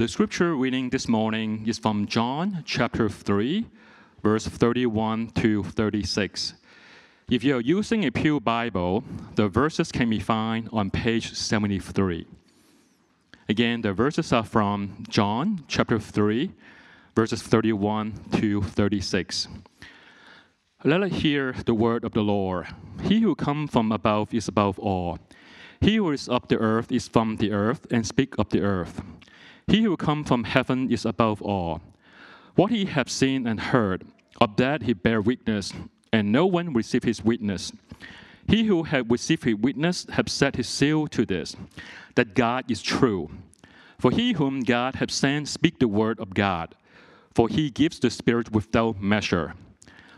The scripture reading this morning is from John chapter 3, verse 31 to 36. If you're using a Pew Bible, the verses can be found on page 73. Again, the verses are from John chapter 3, verses 31 to 36. Let us hear the word of the Lord. He who comes from above is above all. He who is of the earth is from the earth and speak of the earth. He who comes from heaven is above all. What he hath seen and heard, of that he bare witness, and no one received his witness. He who hath received his witness hath set his seal to this, that God is true. For he whom God hath sent speak the word of God, for he gives the Spirit without measure.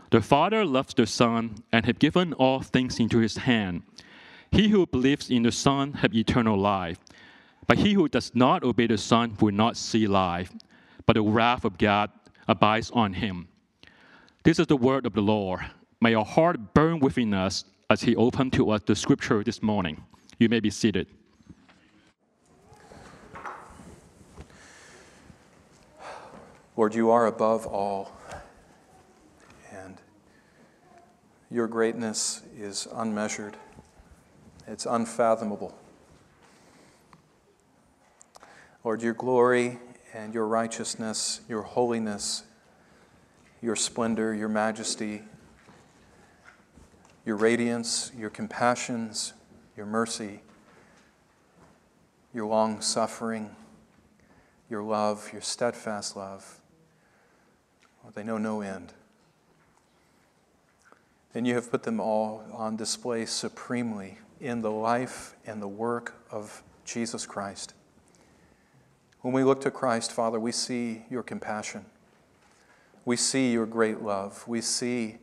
The Father loves the Son, and hath given all things into his hand. He who believes in the Son hath eternal life, but he who does not obey the Son will not see life, but the wrath of God abides on him. This is the word of the Lord. May our heart burn within us as he opened to us the scripture this morning. You may be seated. Lord, you are above all, and your greatness is unmeasured. It's unfathomable. Lord, your glory and your righteousness, your holiness, your splendor, your majesty, your radiance, your compassions, your mercy, your long-suffering, your love, your steadfast love, Lord, they know no end. And you have put them all on display supremely in the life and the work of Jesus Christ. When we look to Christ, Father, we see your compassion. We see your great love. We see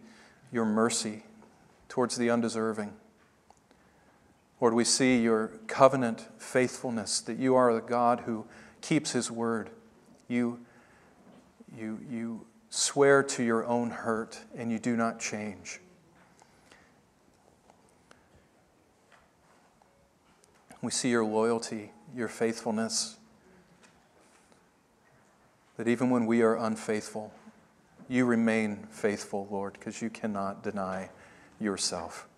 your mercy towards the undeserving. Lord, we see your covenant faithfulness, that you are the God who keeps his word. You swear to your own hurt, and you do not change. We see your loyalty, your faithfulness, that even when we are unfaithful, you remain faithful, Lord, because you cannot deny yourself.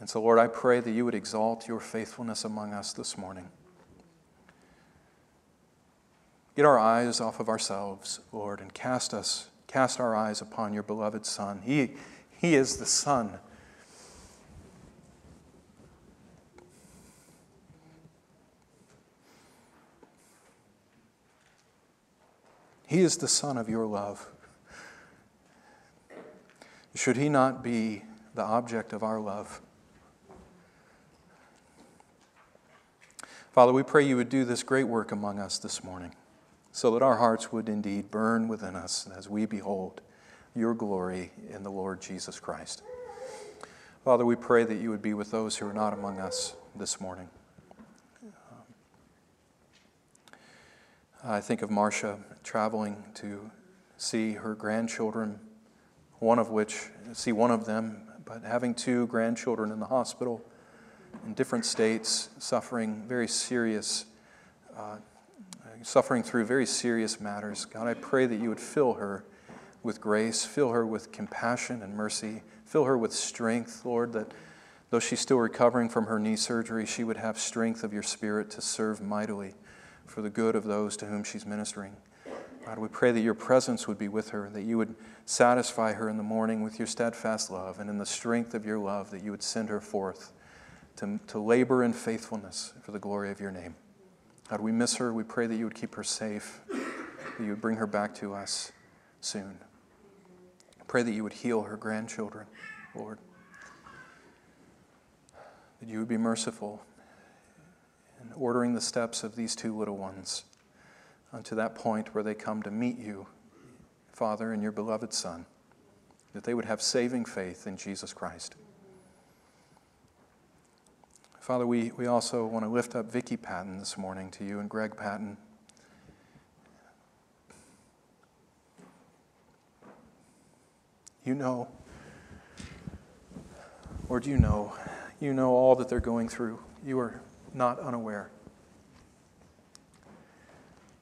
And so, Lord, I pray that you would exalt your faithfulness among us this morning. Get our eyes off of ourselves, Lord, and cast our eyes upon your beloved Son. He is the Son. He is the Son of your love. Should he not be the object of our love? Father, we pray you would do this great work among us this morning, so that our hearts would indeed burn within us as we behold your glory in the Lord Jesus Christ. Father, we pray that you would be with those who are not among us this morning. I think of Marsha traveling to see her grandchildren, but having two grandchildren in the hospital in different states, suffering through very serious matters. God, I pray that you would fill her with grace, fill her with compassion and mercy, fill her with strength, Lord, that though she's still recovering from her knee surgery, she would have strength of your Spirit to serve mightily for the good of those to whom she's ministering. God, we pray that your presence would be with her, that you would satisfy her in the morning with your steadfast love, and in the strength of your love that you would send her forth to labor in faithfulness for the glory of your name. God, we miss her. We pray that you would keep her safe, that you would bring her back to us soon. I pray that you would heal her grandchildren, Lord, that you would be merciful in ordering the steps of these two little ones unto that point where they come to meet you, Father, and your beloved Son, that they would have saving faith in Jesus Christ. Father, we also want to lift up Vicky Patton this morning to you, and Greg Patton. You know, Lord, you know all that they're going through. You are not unaware.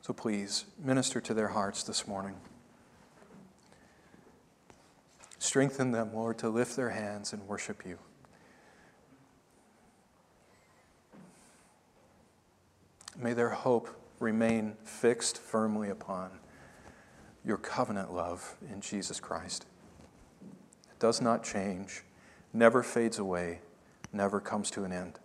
So please, minister to their hearts this morning. Strengthen them, Lord, to lift their hands and worship you. May their hope remain fixed firmly upon your covenant love in Jesus Christ. It does not change, never fades away, never comes to an end.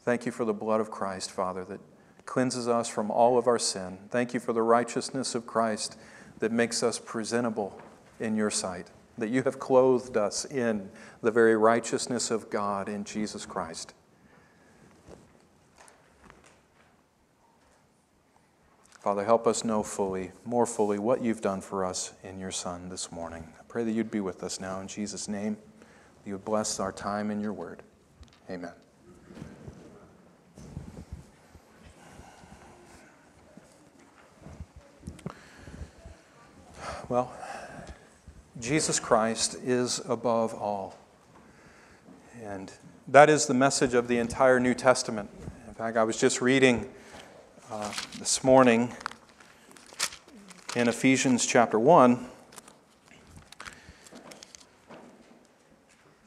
Thank you for the blood of Christ, Father, that cleanses us from all of our sin. Thank you for the righteousness of Christ that makes us presentable in your sight, that you have clothed us in the very righteousness of God in Jesus Christ. Father, help us know fully, more fully, what you've done for us in your Son this morning. I pray that you'd be with us now in Jesus' name. You would bless our time in your word. Amen. Well, Jesus Christ is above all. And that is the message of the entire New Testament. In fact, I was just reading this morning in Ephesians chapter 1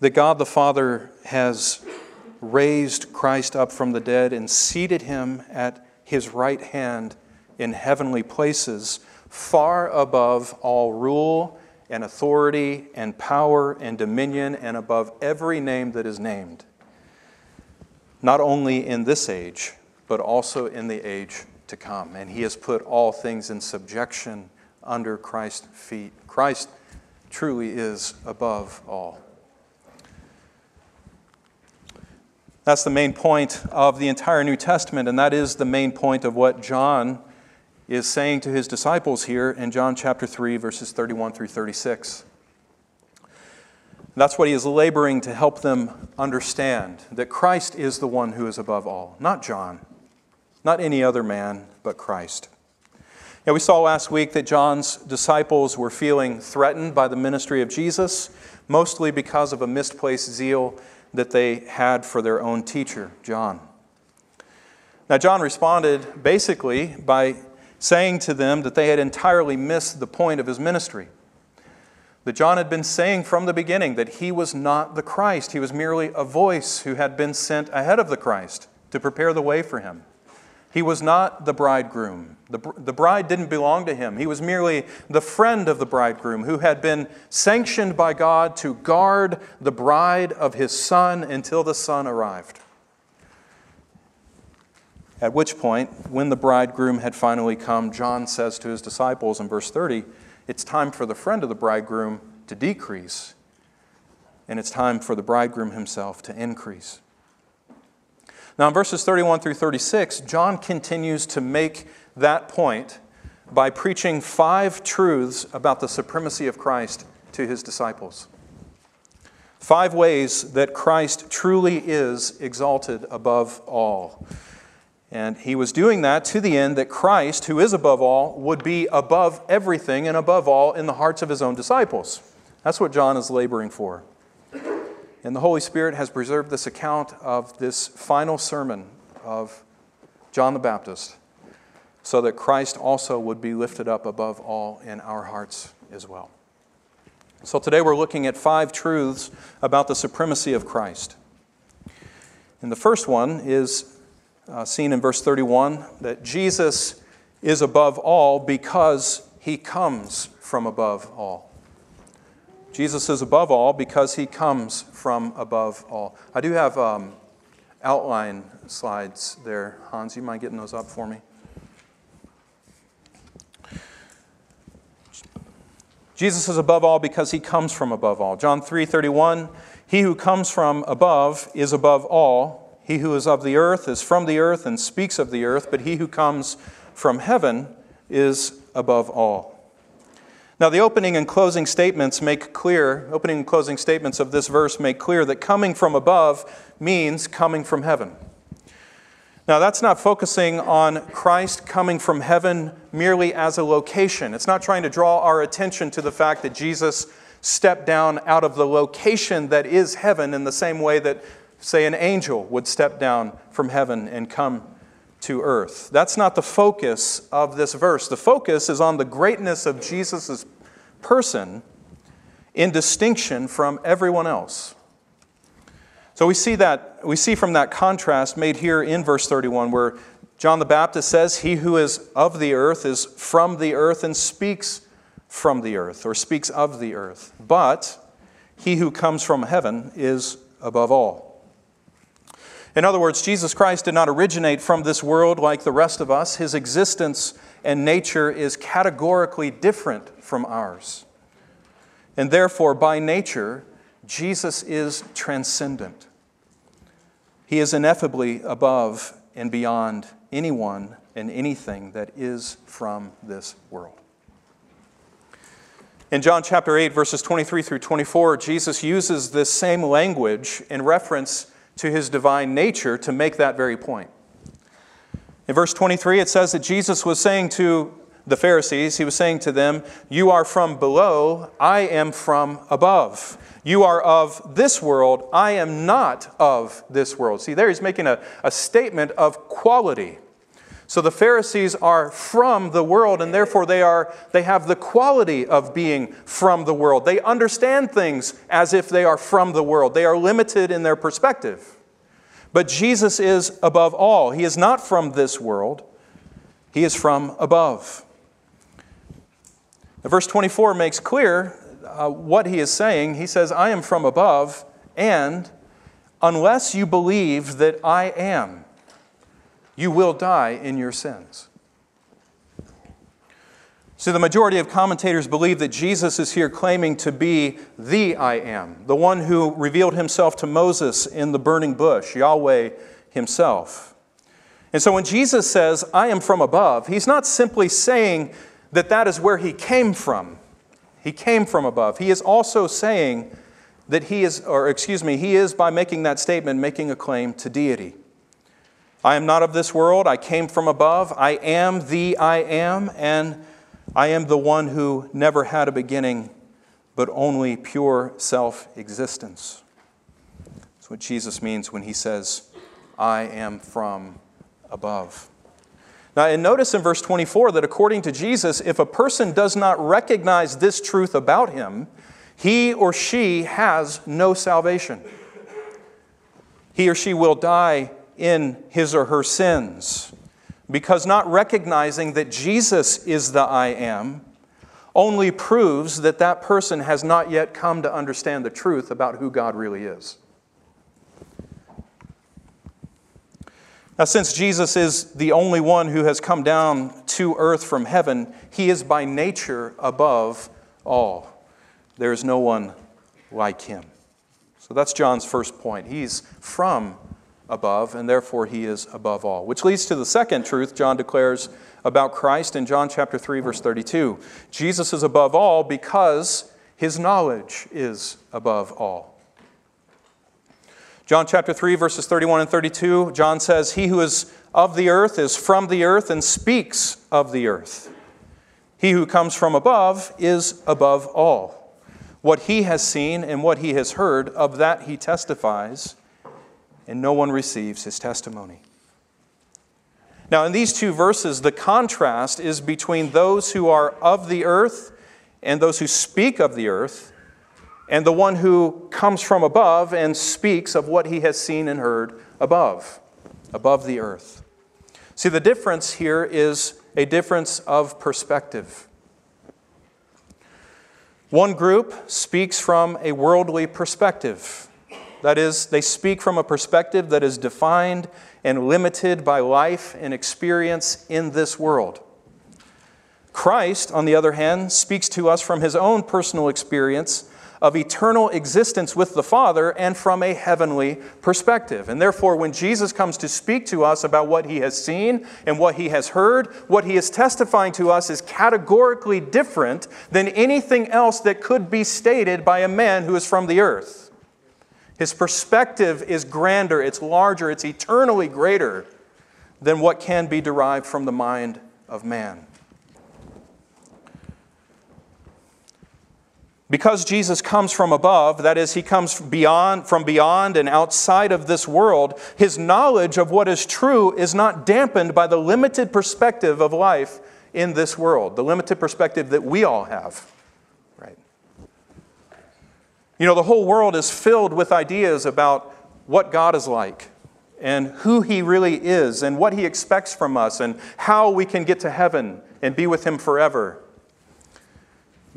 that God the Father has raised Christ up from the dead and seated him at his right hand in heavenly places, far above all rule and authority and power and dominion and above every name that is named, not only in this age, but also in the age to come. And he has put all things in subjection under Christ's feet. Christ truly is above all. That's the main point of the entire New Testament, and that is the main point of what John is saying to his disciples here in John chapter 3, verses 31 through 36. That's what he is laboring to help them understand, that Christ is the one who is above all, not John. Not any other man, but Christ. Now, we saw last week that John's disciples were feeling threatened by the ministry of Jesus, mostly because of a misplaced zeal that they had for their own teacher, John. Now, John responded basically by saying to them that they had entirely missed the point of his ministry. That John had been saying from the beginning that he was not the Christ. He was merely a voice who had been sent ahead of the Christ to prepare the way for him. He was not the bridegroom. The bride didn't belong to him. He was merely the friend of the bridegroom who had been sanctioned by God to guard the bride of his Son until the Son arrived. At which point, when the bridegroom had finally come, John says to his disciples in verse 30, it's time for the friend of the bridegroom to decrease, and it's time for the bridegroom himself to increase. Now, in verses 31 through 36, John continues to make that point by preaching five truths about the supremacy of Christ to his disciples. Five ways that Christ truly is exalted above all. And he was doing that to the end that Christ, who is above all, would be above everything and above all in the hearts of his own disciples. That's what John is laboring for. And the Holy Spirit has preserved this account of this final sermon of John the Baptist so that Christ also would be lifted up above all in our hearts as well. So today we're looking at five truths about the supremacy of Christ. And the first one is seen in verse 31, that Jesus is above all because he comes from above all. Jesus is above all because he comes from above all. I do have outline slides there. Hans, you mind getting those up for me? Jesus is above all because he comes from above all. John 3:31, he who comes from above is above all. He who is of the earth is from the earth and speaks of the earth, but he who comes from heaven is above all. Now, the opening and closing statements make clear, opening and closing statements of this verse make clear that coming from above means coming from heaven. Now, that's not focusing on Christ coming from heaven merely as a location. It's not trying to draw our attention to the fact that Jesus stepped down out of the location that is heaven in the same way that, say, an angel would step down from heaven and come to earth. That's not the focus of this verse. The focus is on the greatness of Jesus' person in distinction from everyone else. So we see from that contrast made here in verse 31, where John the Baptist says, "He who is of the earth is from the earth and speaks from the earth," or speaks of the earth. "But he who comes from heaven is above all." In other words, Jesus Christ did not originate from this world like the rest of us. His existence and nature is categorically different from ours. And therefore, by nature, Jesus is transcendent. He is ineffably above and beyond anyone and anything that is from this world. In John chapter 8, verses 23 through 24, Jesus uses this same language in reference to his divine nature to make that very point. In verse 23, it says that Jesus was saying to the Pharisees, he was saying to them, "You are from below, I am from above. You are of this world, I am not of this world." See, there he's making a statement of quality. So the Pharisees are from the world, and therefore they have the quality of being from the world. They understand things as if they are from the world. They are limited in their perspective. But Jesus is above all. He is not from this world. He is from above. Verse 24 makes clear what he is saying. He says, "I am from above, and unless you believe that I am, you will die in your sins." So the majority of commentators believe that Jesus is here claiming to be the I Am, the one who revealed himself to Moses in the burning bush, Yahweh himself. And so when Jesus says, "I am from above," he's not simply saying that that is where he came from. He came from above. He is also saying that he is, by making that statement, making a claim to deity. "I am not of this world. I came from above. I am the I Am, and I am the one who never had a beginning, but only pure self-existence." That's what Jesus means when he says, "I am from above." Now, and notice in verse 24 that according to Jesus, if a person does not recognize this truth about him, he or she has no salvation. He or she will die in his or her sins, because not recognizing that Jesus is the I Am only proves that that person has not yet come to understand the truth about who God really is. Now, since Jesus is the only one who has come down to earth from heaven, he is by nature above all. There is no one like him. So that's John's first point. He's from above, and therefore he is above all. Which leads to the second truth John declares about Christ in John chapter 3, verse 32. Jesus is above all because his knowledge is above all. John chapter 3, verses 31 and 32, John says, "He who is of the earth is from the earth and speaks of the earth. He who comes from above is above all. What he has seen and what he has heard, of that he testifies, and no one receives his testimony." Now, in these two verses, the contrast is between those who are of the earth and those who speak of the earth, and the one who comes from above and speaks of what he has seen and heard above the earth. See, the difference here is a difference of perspective. One group speaks from a worldly perspective. That is, they speak from a perspective that is defined and limited by life and experience in this world. Christ, on the other hand, speaks to us from his own personal experience of eternal existence with the Father and from a heavenly perspective. And therefore, when Jesus comes to speak to us about what he has seen and what he has heard, what he is testifying to us is categorically different than anything else that could be stated by a man who is from the earth. His perspective is grander, it's larger, it's eternally greater than what can be derived from the mind of man. Because Jesus comes from above, that is, he comes from beyond and outside of this world, his knowledge of what is true is not dampened by the limited perspective of life in this world, the limited perspective that we all have, right? You know, the whole world is filled with ideas about what God is like and who he really is and what he expects from us and how we can get to heaven and be with him forever.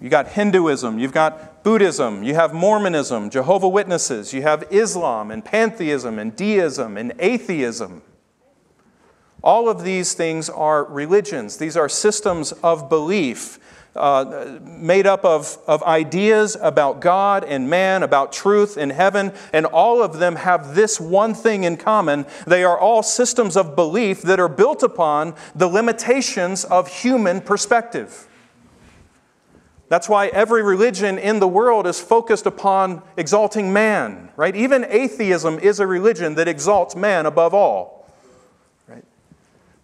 You got Hinduism, you've got Buddhism, you have Mormonism, Jehovah's Witnesses, you have Islam and Pantheism and Deism and Atheism. All of these things are religions. These are systems of belief made up of ideas about God and man, about truth and heaven, and all of them have this one thing in common. They are all systems of belief that are built upon the limitations of human perspective. That's why every religion in the world is focused upon exalting man, right? Even atheism is a religion that exalts man above all, right?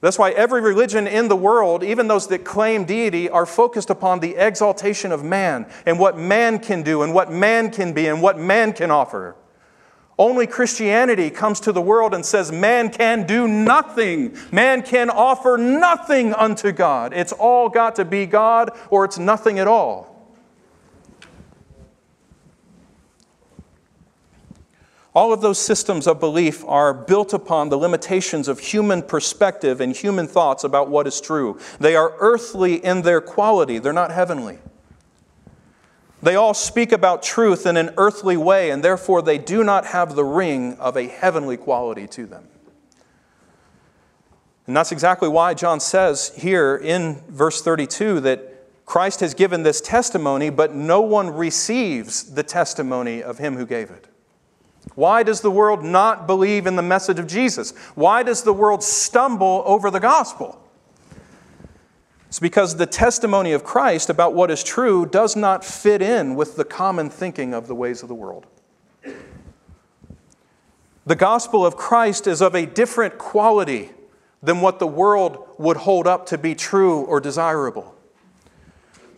That's why every religion in the world, even those that claim deity, are focused upon the exaltation of man and what man can do and what man can be and what man can offer. Only Christianity comes to the world and says man can do nothing. Man can offer nothing unto God. It's all got to be God or it's nothing at all. All of those systems of belief are built upon the limitations of human perspective and human thoughts about what is true. They are earthly in their quality. They're not heavenly. They all speak about truth in an earthly way, and therefore they do not have the ring of a heavenly quality to them. And that's exactly why John says here in verse 32 that Christ has given this testimony, but no one receives the testimony of him who gave it. Why does the world not believe in the message of Jesus? Why does the world stumble over the gospel? It's because the testimony of Christ about what is true does not fit in with the common thinking of the ways of the world. The gospel of Christ is of a different quality than what the world would hold up to be true or desirable.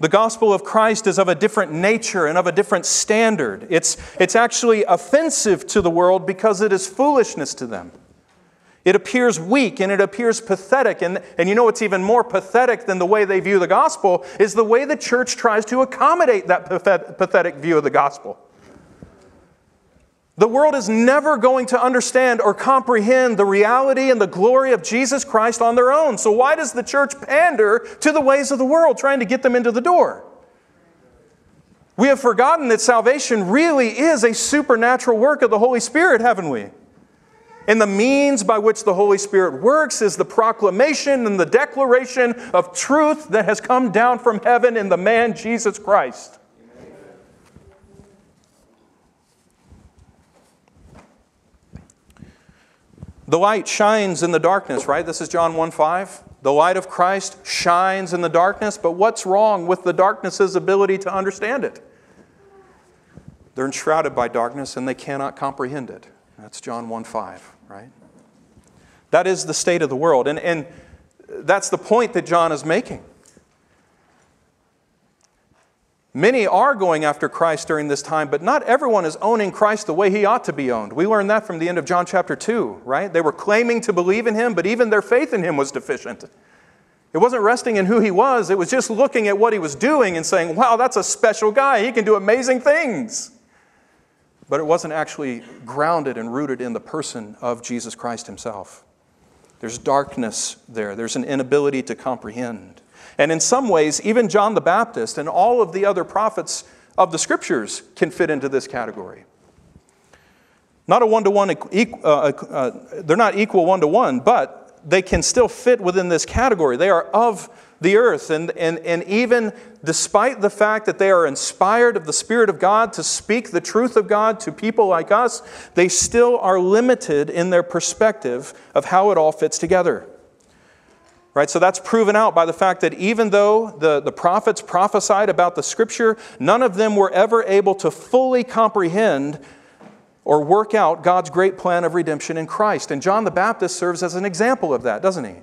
The gospel of Christ is of a different nature and of a different standard. It's actually offensive to the world because it is foolishness to them. It appears weak and it appears pathetic. And you know what's even more pathetic than the way they view the gospel is the way the church tries to accommodate that pathetic view of the gospel. The world is never going to understand or comprehend the reality and the glory of Jesus Christ on their own. So why does the church pander to the ways of the world, trying to get them into the door? We have forgotten that salvation really is a supernatural work of the Holy Spirit, haven't we? And the means by which the Holy Spirit works is the proclamation and the declaration of truth that has come down from heaven in the man Jesus Christ. Amen. The light shines in the darkness, right? This is John 1:5. The light of Christ shines in the darkness, but what's wrong with the darkness's ability to understand it? They're enshrouded by darkness and they cannot comprehend it. That's John 1:5, right? That is the state of the world. And that's the point that John is making. Many are going after Christ during this time, but not everyone is owning Christ the way he ought to be owned. We learned that from the end of John chapter 2, right? They were claiming to believe in him, but even their faith in him was deficient. It wasn't resting in who he was. It was just looking at what he was doing and saying, wow, that's a special guy. He can do amazing things. But it wasn't actually grounded and rooted in the person of Jesus Christ himself. There's darkness there. There's an inability to comprehend. And in some ways, even John the Baptist and all of the other prophets of the Scriptures can fit into this category. Not a one-to-one, they're not equal one-to-one, but they can still fit within this category. They are of the earth, and even despite the fact that they are inspired of the Spirit of God to speak the truth of God to people like us, they still are limited in their perspective of how it all fits together. Right? So that's proven out by the fact that even though the prophets prophesied about the Scripture, none of them were ever able to fully comprehend or work out God's great plan of redemption in Christ. And John the Baptist serves as an example of that, doesn't he?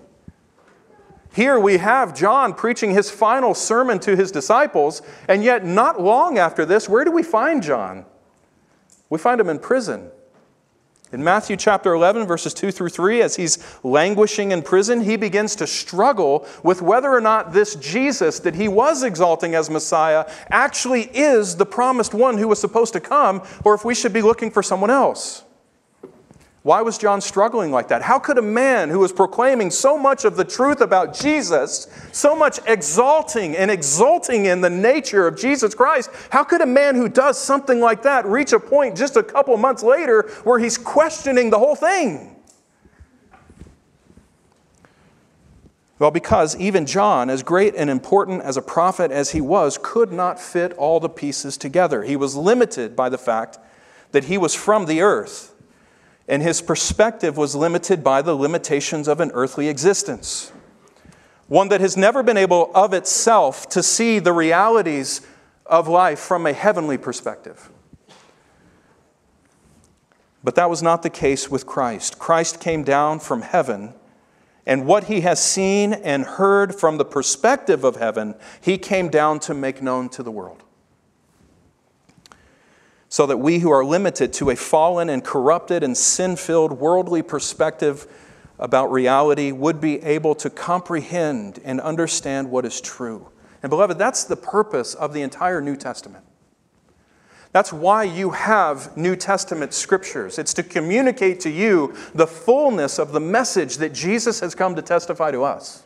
Here we have John preaching his final sermon to his disciples, and yet not long after this, where do we find John? We find him in prison. In Matthew chapter 11, verses 2 through 3, as he's languishing in prison, he begins to struggle with whether or not this Jesus that he was exalting as Messiah actually is the promised one who was supposed to come, or if we should be looking for someone else. Why was John struggling like that? How could a man who was proclaiming so much of the truth about Jesus, so much exulting in the nature of Jesus Christ, how could a man who does something like that reach a point just a couple months later where he's questioning the whole thing? Well, because even John, as great and important as a prophet as he was, could not fit all the pieces together. He was limited by the fact that he was from the earth. And his perspective was limited by the limitations of an earthly existence, one that has never been able of itself to see the realities of life from a heavenly perspective. But that was not the case with Christ. Christ came down from heaven, and what he has seen and heard from the perspective of heaven, he came down to make known to the world, so that we who are limited to a fallen and corrupted and sin-filled worldly perspective about reality would be able to comprehend and understand what is true. And beloved, that's the purpose of the entire New Testament. That's why you have New Testament scriptures. It's to communicate to you the fullness of the message that Jesus has come to testify to us.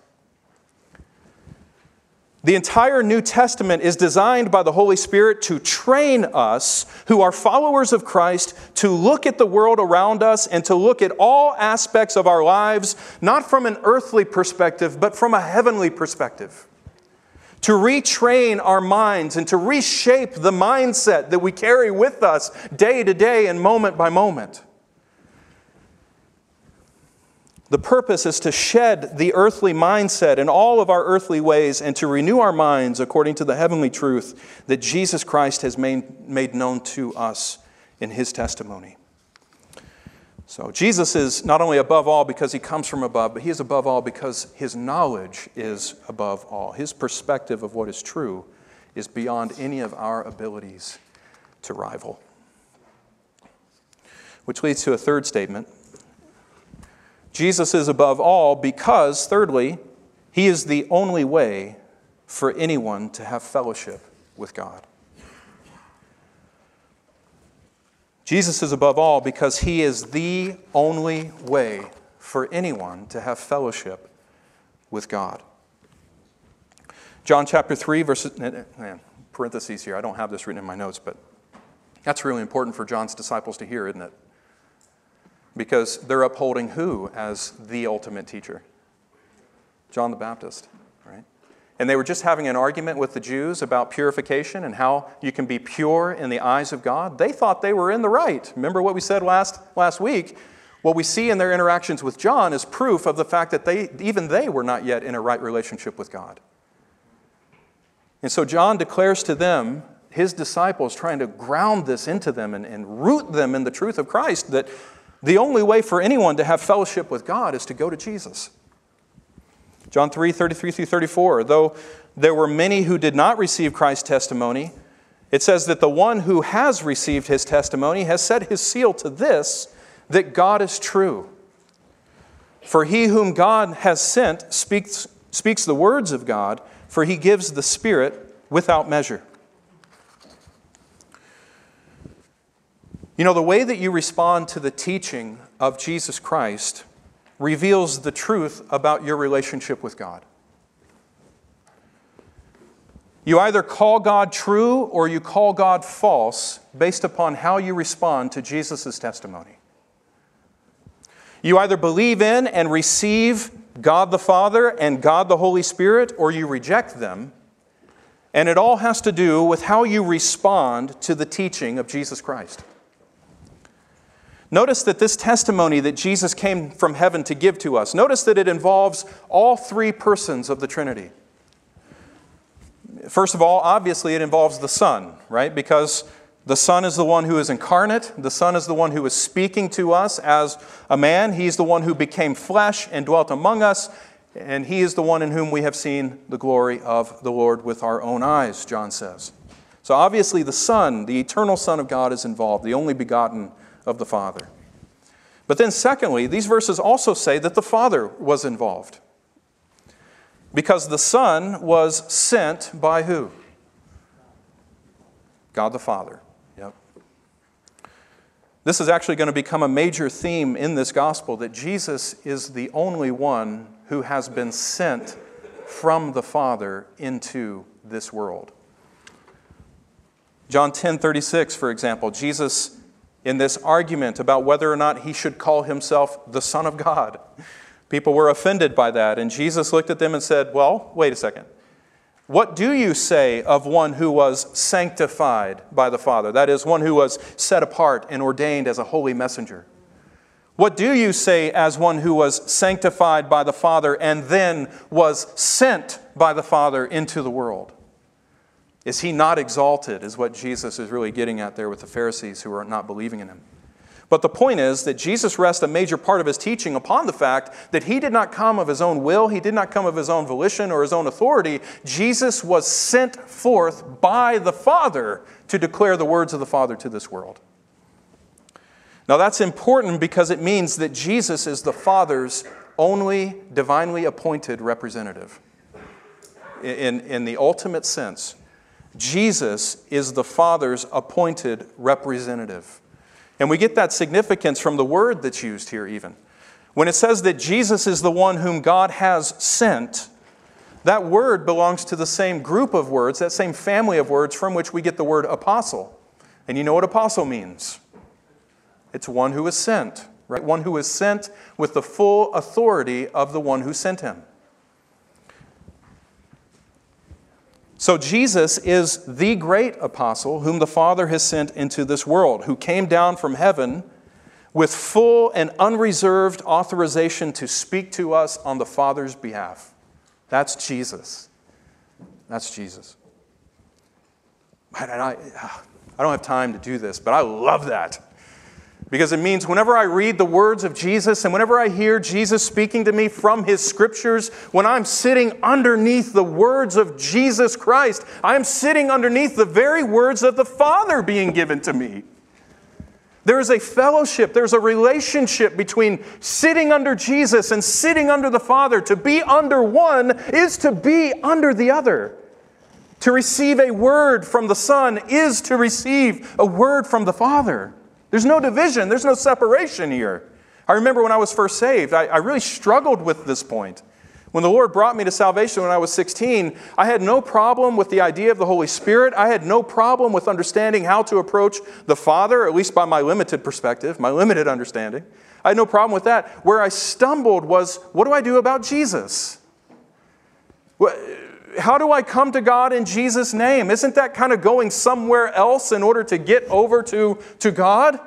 The entire New Testament is designed by the Holy Spirit to train us who are followers of Christ to look at the world around us and to look at all aspects of our lives, not from an earthly perspective, but from a heavenly perspective. To retrain our minds and to reshape the mindset that we carry with us day to day and moment by moment. The purpose is to shed the earthly mindset in all of our earthly ways and to renew our minds according to the heavenly truth that Jesus Christ has made known to us in his testimony. So Jesus is not only above all because he comes from above, but he is above all because his knowledge is above all. His perspective of what is true is beyond any of our abilities to rival. Which leads to a third statement. Jesus is above all because, thirdly, he is the only way for anyone to have fellowship with God. Jesus is above all because he is the only way for anyone to have fellowship with God. John chapter 3, verses, parentheses here, I don't have this written in my notes, but that's really important for John's disciples to hear, isn't it? Because they're upholding who as the ultimate teacher? John the Baptist, right? And they were just having an argument with the Jews about purification and how you can be pure in the eyes of God. They thought they were in the right. Remember what we said last week? What we see in their interactions with John is proof of the fact that even they were not yet in a right relationship with God. And so John declares to them, his disciples, trying to ground this into them and root them in the truth of Christ, that the only way for anyone to have fellowship with God is to go to Jesus. John 3, 33 through 34, though there were many who did not receive Christ's testimony, it says that the one who has received his testimony has set his seal to this, that God is true. For he whom God has sent speaks the words of God, for he gives the Spirit without measure. You know, the way that you respond to the teaching of Jesus Christ reveals the truth about your relationship with God. You either call God true or you call God false based upon how you respond to Jesus' testimony. You either believe in and receive God the Father and God the Holy Spirit, or you reject them. And it all has to do with how you respond to the teaching of Jesus Christ. Notice that this testimony that Jesus came from heaven to give to us, notice that it involves all three persons of the Trinity. First of all, obviously it involves the Son, right? Because the Son is the one who is incarnate. The Son is the one who is speaking to us as a man. He's the one who became flesh and dwelt among us. And he is the one in whom we have seen the glory of the Lord with our own eyes, John says. So obviously the Son, the eternal Son of God, is involved, the only begotten of the Father. But then secondly, these verses also say that the Father was involved. Because the Son was sent by who? God the Father. Yep. This is actually going to become a major theme in this gospel, that Jesus is the only one who has been sent from the Father into this world. John 10:36, for example, Jesus, in this argument about whether or not he should call himself the Son of God, people were offended by that, and Jesus looked at them and said, well, wait a second. What do you say of one who was sanctified by the Father? That is, one who was set apart and ordained as a holy messenger. What do you say as one who was sanctified by the Father and then was sent by the Father into the world? Is he not exalted, is what Jesus is really getting at there with the Pharisees who are not believing in him. But the point is that Jesus rests a major part of his teaching upon the fact that he did not come of his own will, he did not come of his own volition or his own authority. Jesus was sent forth by the Father to declare the words of the Father to this world. Now that's important because it means that Jesus is the Father's only divinely appointed representative. In the ultimate sense, Jesus is the Father's appointed representative. And we get that significance from the word that's used here even. When it says that Jesus is the one whom God has sent, that word belongs to the same group of words, that same family of words from which we get the word apostle. And you know what apostle means. It's one who is sent, right? One who is sent with the full authority of the one who sent him. So Jesus is the great apostle whom the Father has sent into this world, who came down from heaven with full and unreserved authorization to speak to us on the Father's behalf. That's Jesus. That's Jesus. I don't have time to do this, but I love that. Because it means whenever I read the words of Jesus and whenever I hear Jesus speaking to me from his scriptures, when I'm sitting underneath the words of Jesus Christ, I'm sitting underneath the very words of the Father being given to me. There is a fellowship, there's a relationship between sitting under Jesus and sitting under the Father. To be under one is to be under the other. To receive a word from the Son is to receive a word from the Father. There's no division. There's no separation here. I remember when I was first saved, I really struggled with this point. When the Lord brought me to salvation when I was 16, I had no problem with the idea of the Holy Spirit. I had no problem with understanding how to approach the Father, at least by my limited perspective, my limited understanding. I had no problem with that. Where I stumbled was, what do I do about Jesus? How do I come to God in Jesus' name? Isn't that kind of going somewhere else in order to get over to God?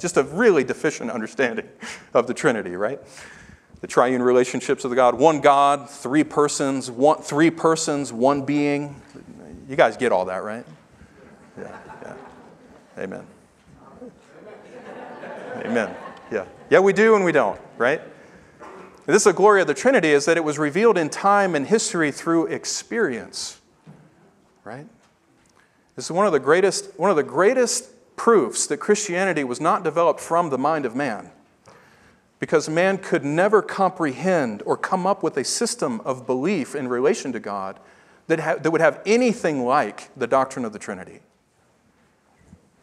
Just a really deficient understanding of the Trinity, right? The triune relationships of the God. One God, three persons, one being. You guys get all that, right? Yeah. Amen. Amen. Yeah. Yeah, we do and we don't, right? This is the glory of the Trinity, is that it was revealed in time and history through experience, right? This is one of the greatest proofs that Christianity was not developed from the mind of man, because man could never comprehend or come up with a system of belief in relation to God that would have anything like the doctrine of the Trinity.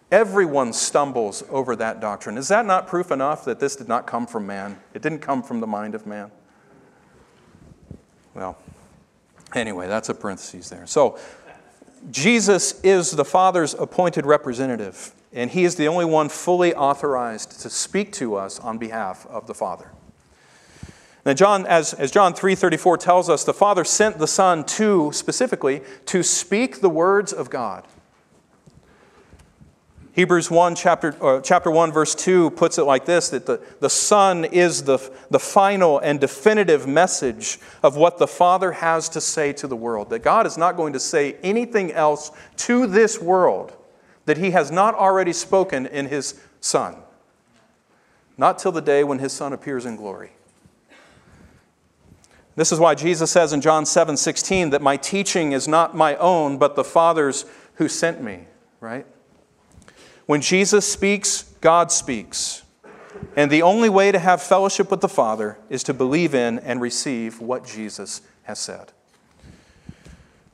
Everyone stumbles over that doctrine. Is that not proof enough that this did not come from man? It didn't come from the mind of man? Well, anyway, that's a parenthesis there. So, Jesus is the Father's appointed representative, and he is the only one fully authorized to speak to us on behalf of the Father. Now, John, as John 3:34 tells us, the Father sent the Son specifically to speak the words of God. Hebrews 1, chapter 1, verse 2 puts it like this, that the Son is the final and definitive message of what the Father has to say to the world. That God is not going to say anything else to this world that he has not already spoken in his Son. Not till the day when his Son appears in glory. This is why Jesus says in John 7:16 that my teaching is not my own, but the Father's who sent me, right? When Jesus speaks, God speaks. And the only way to have fellowship with the Father is to believe in and receive what Jesus has said.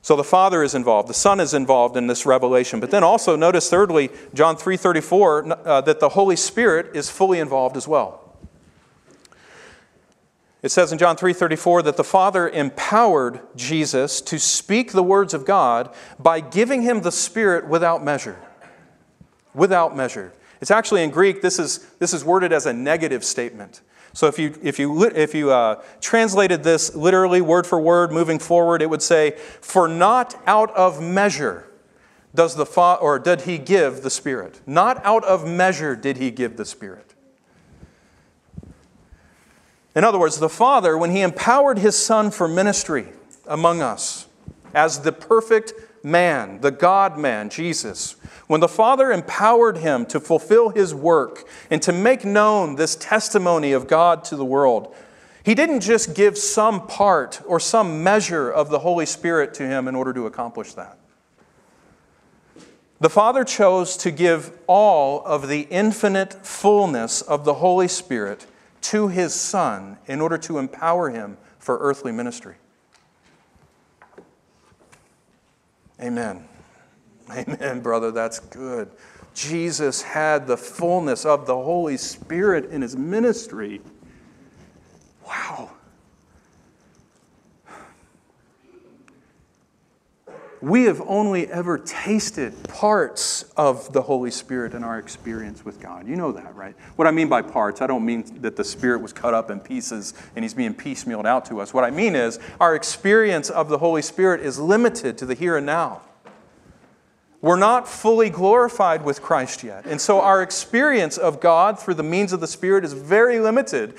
So the Father is involved. The Son is involved in this revelation. But then also notice thirdly, John 3:34, that the Holy Spirit is fully involved as well. It says in John 3:34 that the Father empowered Jesus to speak the words of God by giving him the Spirit without measure. Without measure. It's actually in Greek, this is worded as a negative statement. So if you translated this literally, word for word, moving forward, it would say, "For not out of measure does the Father, or did he give the Spirit? Not out of measure did he give the Spirit." In other words, the Father, when he empowered his Son for ministry among us as the perfect man, the God-man, Jesus, when the Father empowered him to fulfill his work and to make known this testimony of God to the world, he didn't just give some part or some measure of the Holy Spirit to him in order to accomplish that. The Father chose to give all of the infinite fullness of the Holy Spirit to his Son in order to empower him for earthly ministry. Amen. Amen, brother. That's good. Jesus had the fullness of the Holy Spirit in his ministry. Wow. We have only ever tasted parts of the Holy Spirit in our experience with God. You know that, right? What I mean by parts, I don't mean that the Spirit was cut up in pieces and he's being piecemealed out to us. What I mean is our experience of the Holy Spirit is limited to the here and now. We're not fully glorified with Christ yet. And so our experience of God through the means of the Spirit is very limited.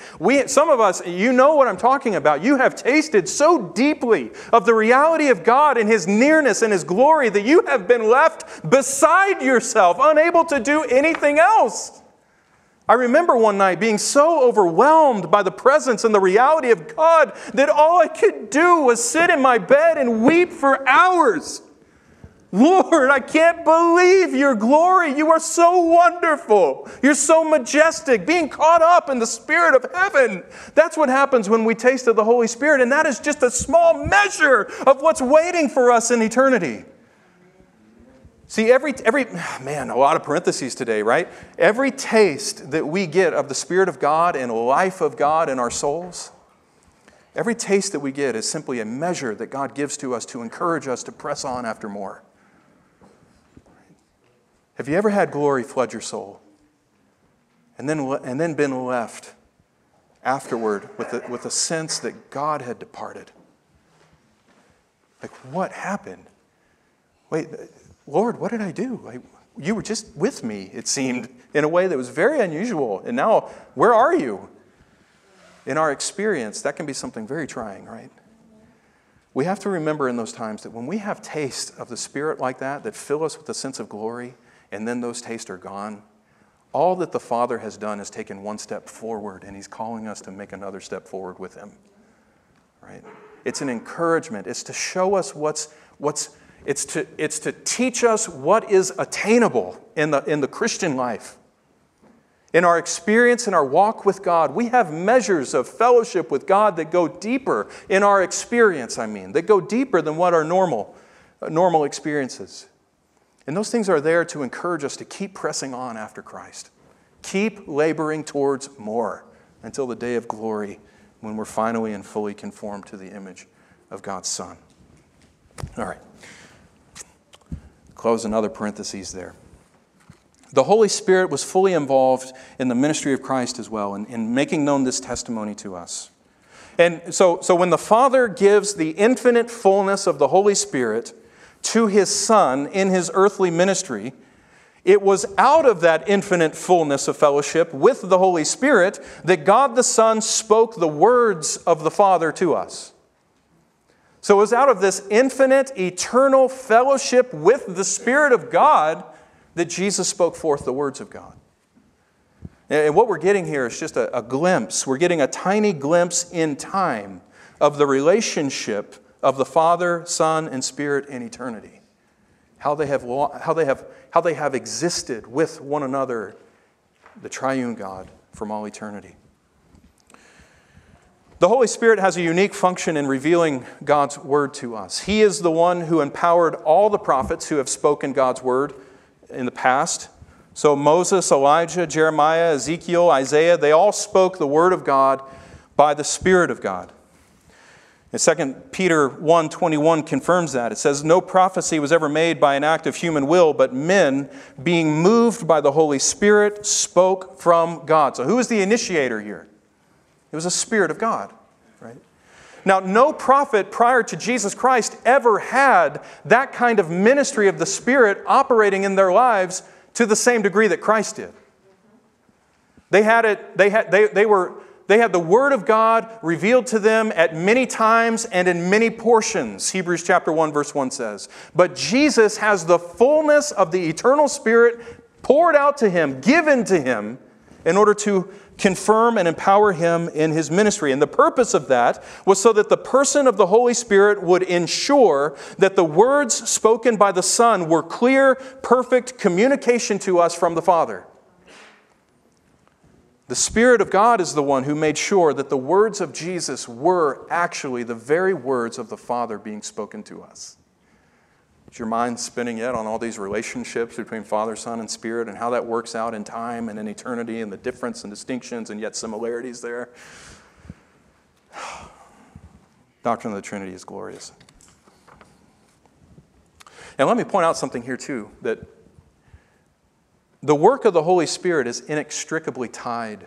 Some of us, you know what I'm talking about. You have tasted so deeply of the reality of God and his nearness and his glory that you have been left beside yourself, unable to do anything else. I remember one night being so overwhelmed by the presence and the reality of God that all I could do was sit in my bed and weep for hours. Lord, I can't believe your glory. You are so wonderful. You're so majestic. Being caught up in the Spirit of heaven. That's what happens when we taste of the Holy Spirit. And that is just a small measure of what's waiting for us in eternity. See, man, a lot of parentheses today, right? Every taste that we get of the Spirit of God and life of God in our souls, every taste that we get is simply a measure that God gives to us to encourage us to press on after more. Have you ever had glory flood your soul and then been left afterward with a sense that God had departed? Like, what happened? Wait, Lord, what did I do? You were just with me, it seemed, in a way that was very unusual. And now, where are you? In our experience, that can be something very trying, right? We have to remember in those times that when we have tastes of the Spirit like that fill us with a sense of glory, and then those tastes are gone, all that the Father has done is taken one step forward, and he's calling us to make another step forward with him. Right? It's an encouragement. It's to show us it's to teach us what is attainable in the Christian life. In our experience, in our walk with God, we have measures of fellowship with God that go deeper in our experience, that go deeper than what our normal experiences. And those things are there to encourage us to keep pressing on after Christ. Keep laboring towards more until the day of glory when we're finally and fully conformed to the image of God's Son. All right. Close another parenthesis there. The Holy Spirit was fully involved in the ministry of Christ as well, in making known this testimony to us. And so when the Father gives the infinite fullness of the Holy Spirit to his Son in his earthly ministry, it was out of that infinite fullness of fellowship with the Holy Spirit that God the Son spoke the words of the Father to us. So it was out of this infinite, eternal fellowship with the Spirit of God that Jesus spoke forth the words of God. And what we're getting here is just a glimpse. We're getting a tiny glimpse in time of the relationship of the Father, Son, and Spirit in eternity. How they have existed with one another, the triune God, from all eternity. The Holy Spirit has a unique function in revealing God's Word to us. He is the one who empowered all the prophets who have spoken God's Word in the past. So Moses, Elijah, Jeremiah, Ezekiel, Isaiah, they all spoke the Word of God by the Spirit of God. And 2 Peter 1:21 confirms that. It says, "No prophecy was ever made by an act of human will, but men, being moved by the Holy Spirit, spoke from God." So who is the initiator here? It was the Spirit of God, right? Now, no prophet prior to Jesus Christ ever had that kind of ministry of the Spirit operating in their lives to the same degree that Christ did. They had it. They had the Word of God revealed to them at many times and in many portions. Hebrews chapter 1, verse 1 says, "But Jesus has the fullness of the eternal Spirit poured out to him, given to him, in order to confirm and empower him in his ministry." And the purpose of that was so that the person of the Holy Spirit would ensure that the words spoken by the Son were clear, perfect communication to us from the Father. The Spirit of God is the one who made sure that the words of Jesus were actually the very words of the Father being spoken to us. Is your mind spinning yet on all these relationships between Father, Son, and Spirit and how that works out in time and in eternity and the difference and distinctions and yet similarities there? Doctrine of the Trinity is glorious. And let me point out something here too, that the work of the Holy Spirit is inextricably tied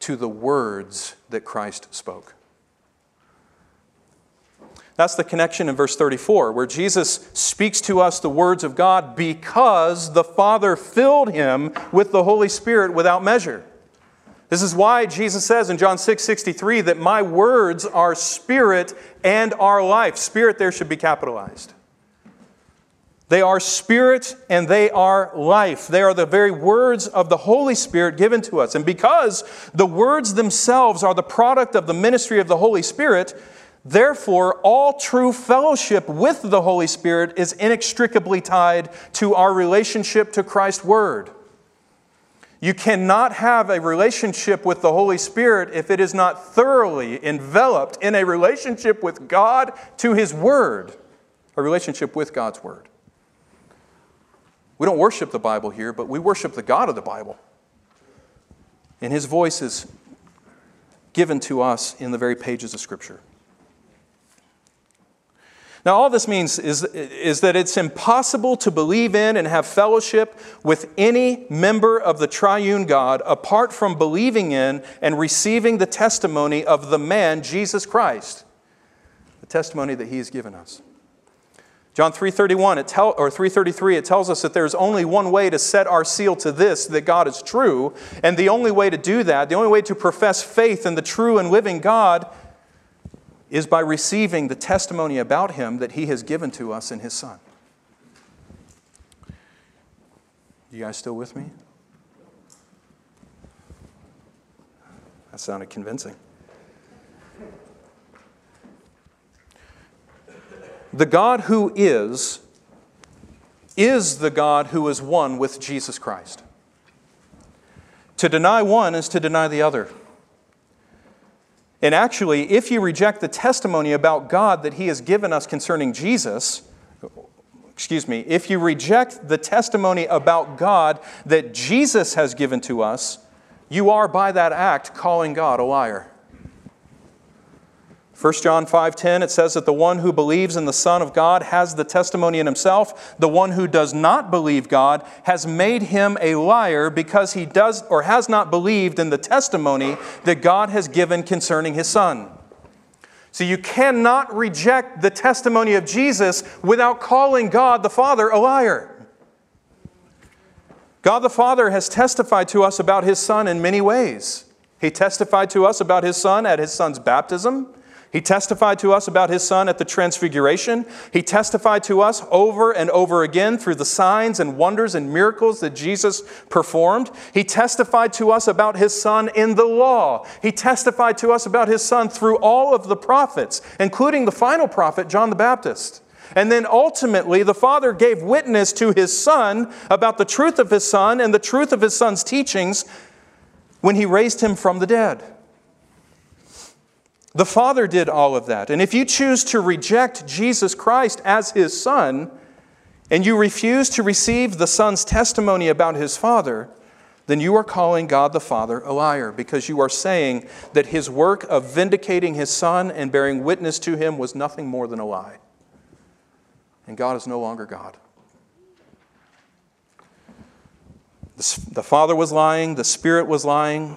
to the words that Christ spoke. That's the connection in verse 34, where Jesus speaks to us the words of God because the Father filled him with the Holy Spirit without measure. This is why Jesus says in John 6:63 that my words are spirit and are life. Spirit there should be capitalized. They are spirit and they are life. They are the very words of the Holy Spirit given to us. And because the words themselves are the product of the ministry of the Holy Spirit, therefore, all true fellowship with the Holy Spirit is inextricably tied to our relationship to Christ's Word. You cannot have a relationship with the Holy Spirit if it is not thoroughly enveloped in a relationship with God to His Word, a relationship with God's Word. We don't worship the Bible here, but we worship the God of the Bible. And His voice is given to us in the very pages of Scripture. Now, all this means is that it's impossible to believe in and have fellowship with any member of the triune God apart from believing in and receiving the testimony of the man, Jesus Christ, the testimony that He has given us. John 3:33, it tells us that there's only one way to set our seal to this, that God is true. And the only way to do that, the only way to profess faith in the true and living God, is by receiving the testimony about Him that He has given to us in His Son. You guys still with me? That sounded convincing. The God who is the God who is one with Jesus Christ. To deny one is to deny the other. And actually, if you reject the testimony about God that He has given us concerning Jesus, if you reject the testimony about God that Jesus has given to us, you are by that act calling God a liar. 1 John 5:10, it says that the one who believes in the Son of God has the testimony in himself. The one who does not believe God has made him a liar because he does or has not believed in the testimony that God has given concerning His Son. So you cannot reject the testimony of Jesus without calling God the Father a liar. God the Father has testified to us about His Son in many ways. He testified to us about His Son at His Son's baptism. He testified to us about his son at the Transfiguration. He testified to us over and over again through the signs and wonders and miracles that Jesus performed. He testified to us about his son in the law. He testified to us about his son through all of the prophets, including the final prophet, John the Baptist. And then ultimately, the Father gave witness to his Son about the truth of his Son and the truth of his Son's teachings when he raised him from the dead. The Father did all of that. And if you choose to reject Jesus Christ as his Son, and you refuse to receive the Son's testimony about his Father, then you are calling God the Father a liar, because you are saying that his work of vindicating his Son and bearing witness to him was nothing more than a lie. And God is no longer God. The Father was lying. The Spirit was lying.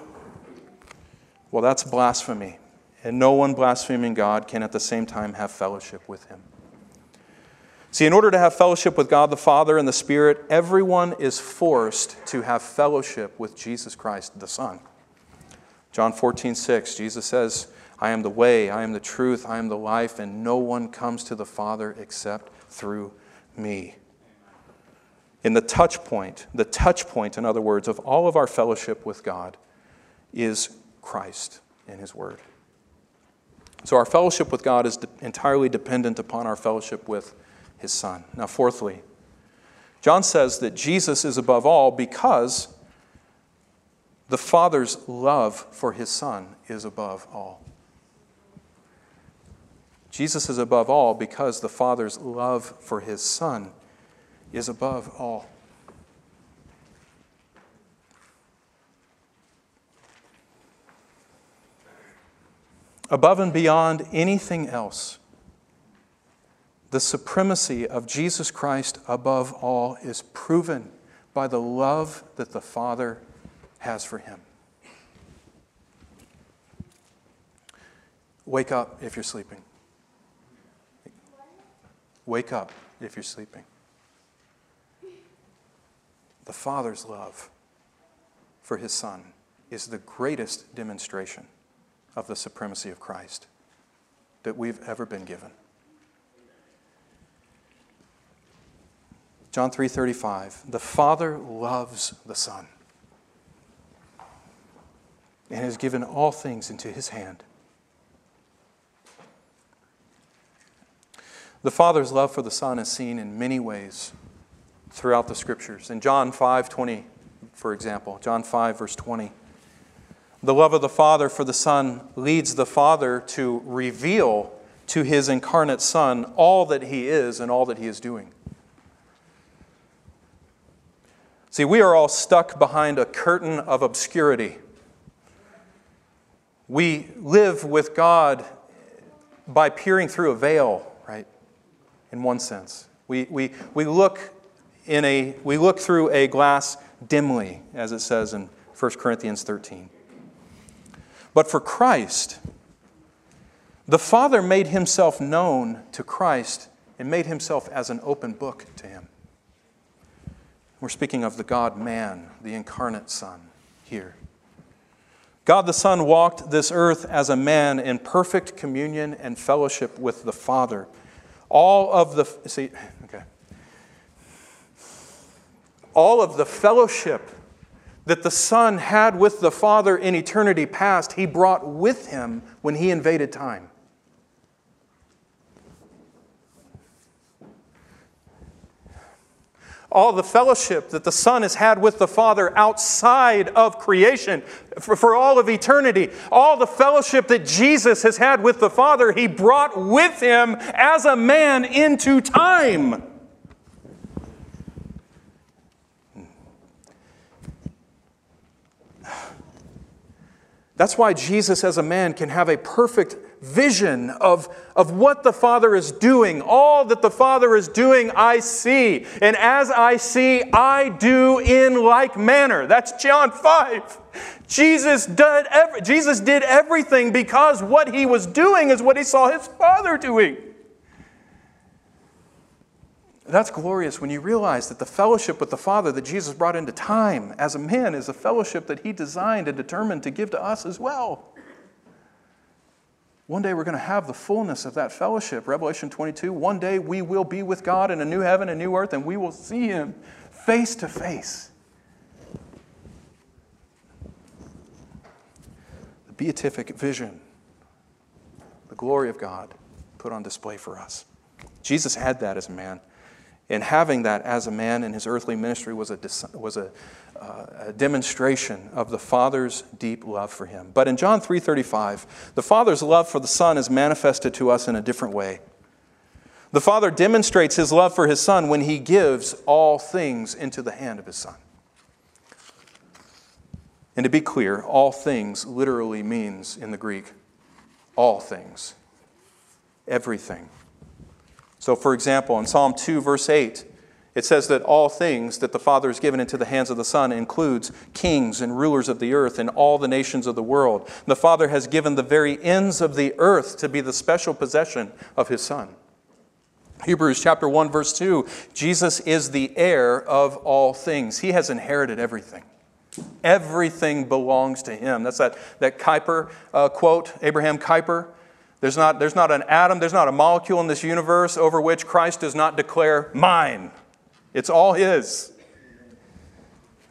Well, that's blasphemy. And no one blaspheming God can at the same time have fellowship with him. See, in order to have fellowship with God the Father and the Spirit, everyone is forced to have fellowship with Jesus Christ the Son. John 14:6, Jesus says, "I am the way, I am the truth, I am the life, and no one comes to the Father except through me." And the touch point, in other words, of all of our fellowship with God is Christ and his word. So our fellowship with God is entirely dependent upon our fellowship with his Son. Now, fourthly, John says that Jesus is above all because the Father's love for his Son is above all. Jesus is above all because the Father's love for his Son is above all. Above and beyond anything else, the supremacy of Jesus Christ above all is proven by the love that the Father has for him. Wake up if you're sleeping. Wake up if you're sleeping. The Father's love for his Son is the greatest demonstration of the supremacy of Christ that we've ever been given. John 3:35, the Father loves the Son and has given all things into his hand. The Father's love for the Son is seen in many ways throughout the Scriptures. In John 5:20, for example, John 5, verse 20, the love of the Father for the Son leads the Father to reveal to his incarnate Son all that he is and all that he is doing. See, we are all stuck behind a curtain of obscurity. We live with God by peering through a veil. In one sense, we look through a glass dimly, as it says in 1 Corinthians 13. But for Christ, the Father made himself known to Christ and made himself as an open book to him. We're speaking of the God-man, the incarnate Son here. God the Son walked this earth as a man in perfect communion and fellowship with the Father. All of the fellowship that the Son had with the Father in eternity past, he brought with him when he invaded time. All the fellowship that the Son has had with the Father outside of creation for all of eternity, all the fellowship that Jesus has had with the Father, he brought with him as a man into time. That's why Jesus as a man can have a perfect vision of what the Father is doing. All that the Father is doing, I see. And as I see, I do in like manner. That's John 5. Jesus did everything because what he was doing is what he saw his Father doing. That's glorious when you realize that the fellowship with the Father that Jesus brought into time as a man is a fellowship that he designed and determined to give to us as well. One day we're going to have the fullness of that fellowship. Revelation 22, one day we will be with God in a new heaven and new earth, and we will see Him face to face. The beatific vision, the glory of God put on display for us. Jesus had that as a man. And having that as a man in His earthly ministry was a demonstration of the Father's deep love for Him. But in John 3:35, the Father's love for the Son is manifested to us in a different way. The Father demonstrates His love for His Son when He gives all things into the hand of His Son. And to be clear, all things literally means in the Greek, all things, everything. So, for example, in Psalm 2, verse 8, it says that all things that the Father has given into the hands of the Son includes kings and rulers of the earth and all the nations of the world. The Father has given the very ends of the earth to be the special possession of His Son. Hebrews chapter 1, verse 2, Jesus is the heir of all things. He has inherited everything. Everything belongs to Him. That's that Kuyper quote, Abraham Kuyper. There's not an atom, there's not a molecule in this universe over which Christ does not declare, mine. It's all His.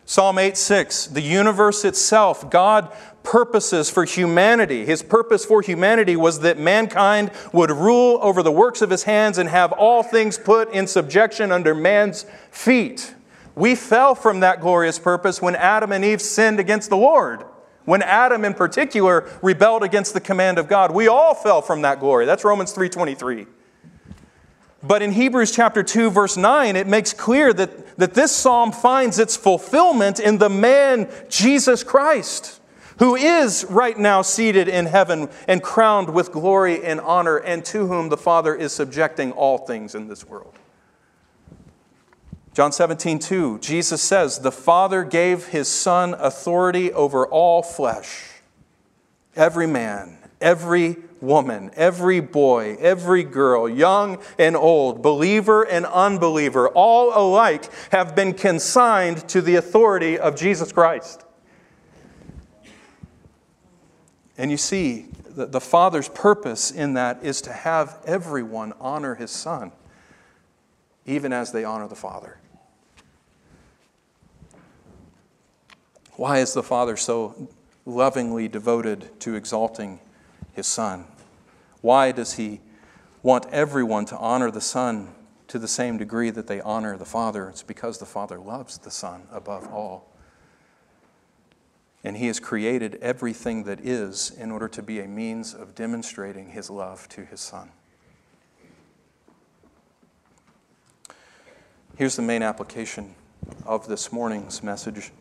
Psalm 8:6, the universe itself, God purposes for humanity. His purpose for humanity was that mankind would rule over the works of His hands and have all things put in subjection under man's feet. We fell from that glorious purpose when Adam and Eve sinned against the Lord. When Adam in particular rebelled against the command of God, we all fell from that glory. That's Romans 3:23. But in Hebrews chapter 2, verse 9, it makes clear that this psalm finds its fulfillment in the man Jesus Christ, who is right now seated in heaven and crowned with glory and honor, and to whom the Father is subjecting all things in this world. John 17:2, Jesus says, the Father gave His Son authority over all flesh. Every man, every woman, every boy, every girl, young and old, believer and unbeliever, all alike have been consigned to the authority of Jesus Christ. And you see, the Father's purpose in that is to have everyone honor His Son, even as they honor the Father. Why is the Father so lovingly devoted to exalting His Son? Why does He want everyone to honor the Son to the same degree that they honor the Father? It's because the Father loves the Son above all. And He has created everything that is in order to be a means of demonstrating His love to His Son. Here's the main application of this morning's message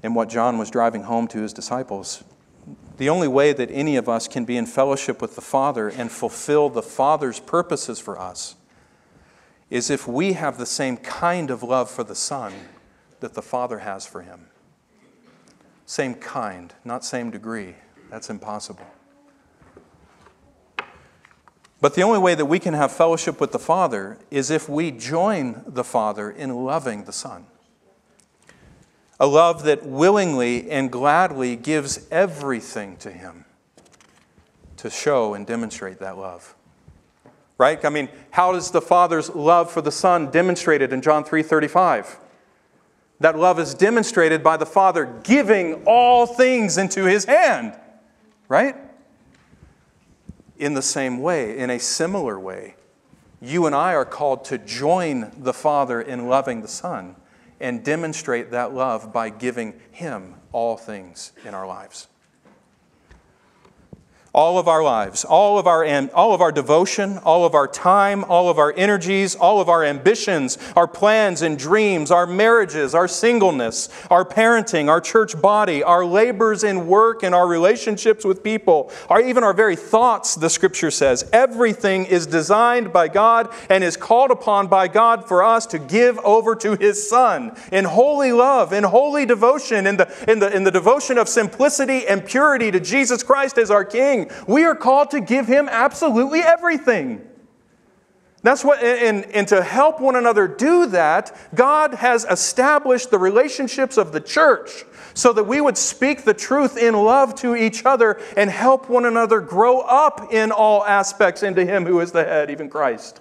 and what John was driving home to his disciples. The only way that any of us can be in fellowship with the Father and fulfill the Father's purposes for us is if we have the same kind of love for the Son that the Father has for Him. Same kind, not same degree. That's impossible. But the only way that we can have fellowship with the Father is if we join the Father in loving the Son. A love that willingly and gladly gives everything to Him to show and demonstrate that love. Right? I mean, how is the Father's love for the Son demonstrated in John 3:35? That love is demonstrated by the Father giving all things into His hand. Right? In the same way, in a similar way, you and I are called to join the Father in loving the Son and demonstrate that love by giving Him all things in our lives. All of our lives, all of our devotion, all of our time, all of our energies, all of our ambitions, our plans and dreams, our marriages, our singleness, our parenting, our church body, our labors in work and our relationships with people, even our very thoughts, the Scripture says. Everything is designed by God and is called upon by God for us to give over to His Son in holy love, in holy devotion, in the devotion of simplicity and purity to Jesus Christ as our King. We are called to give Him absolutely everything. That's what, and to help one another do that, God has established the relationships of the church so that we would speak the truth in love to each other and help one another grow up in all aspects into Him who is the head, even Christ.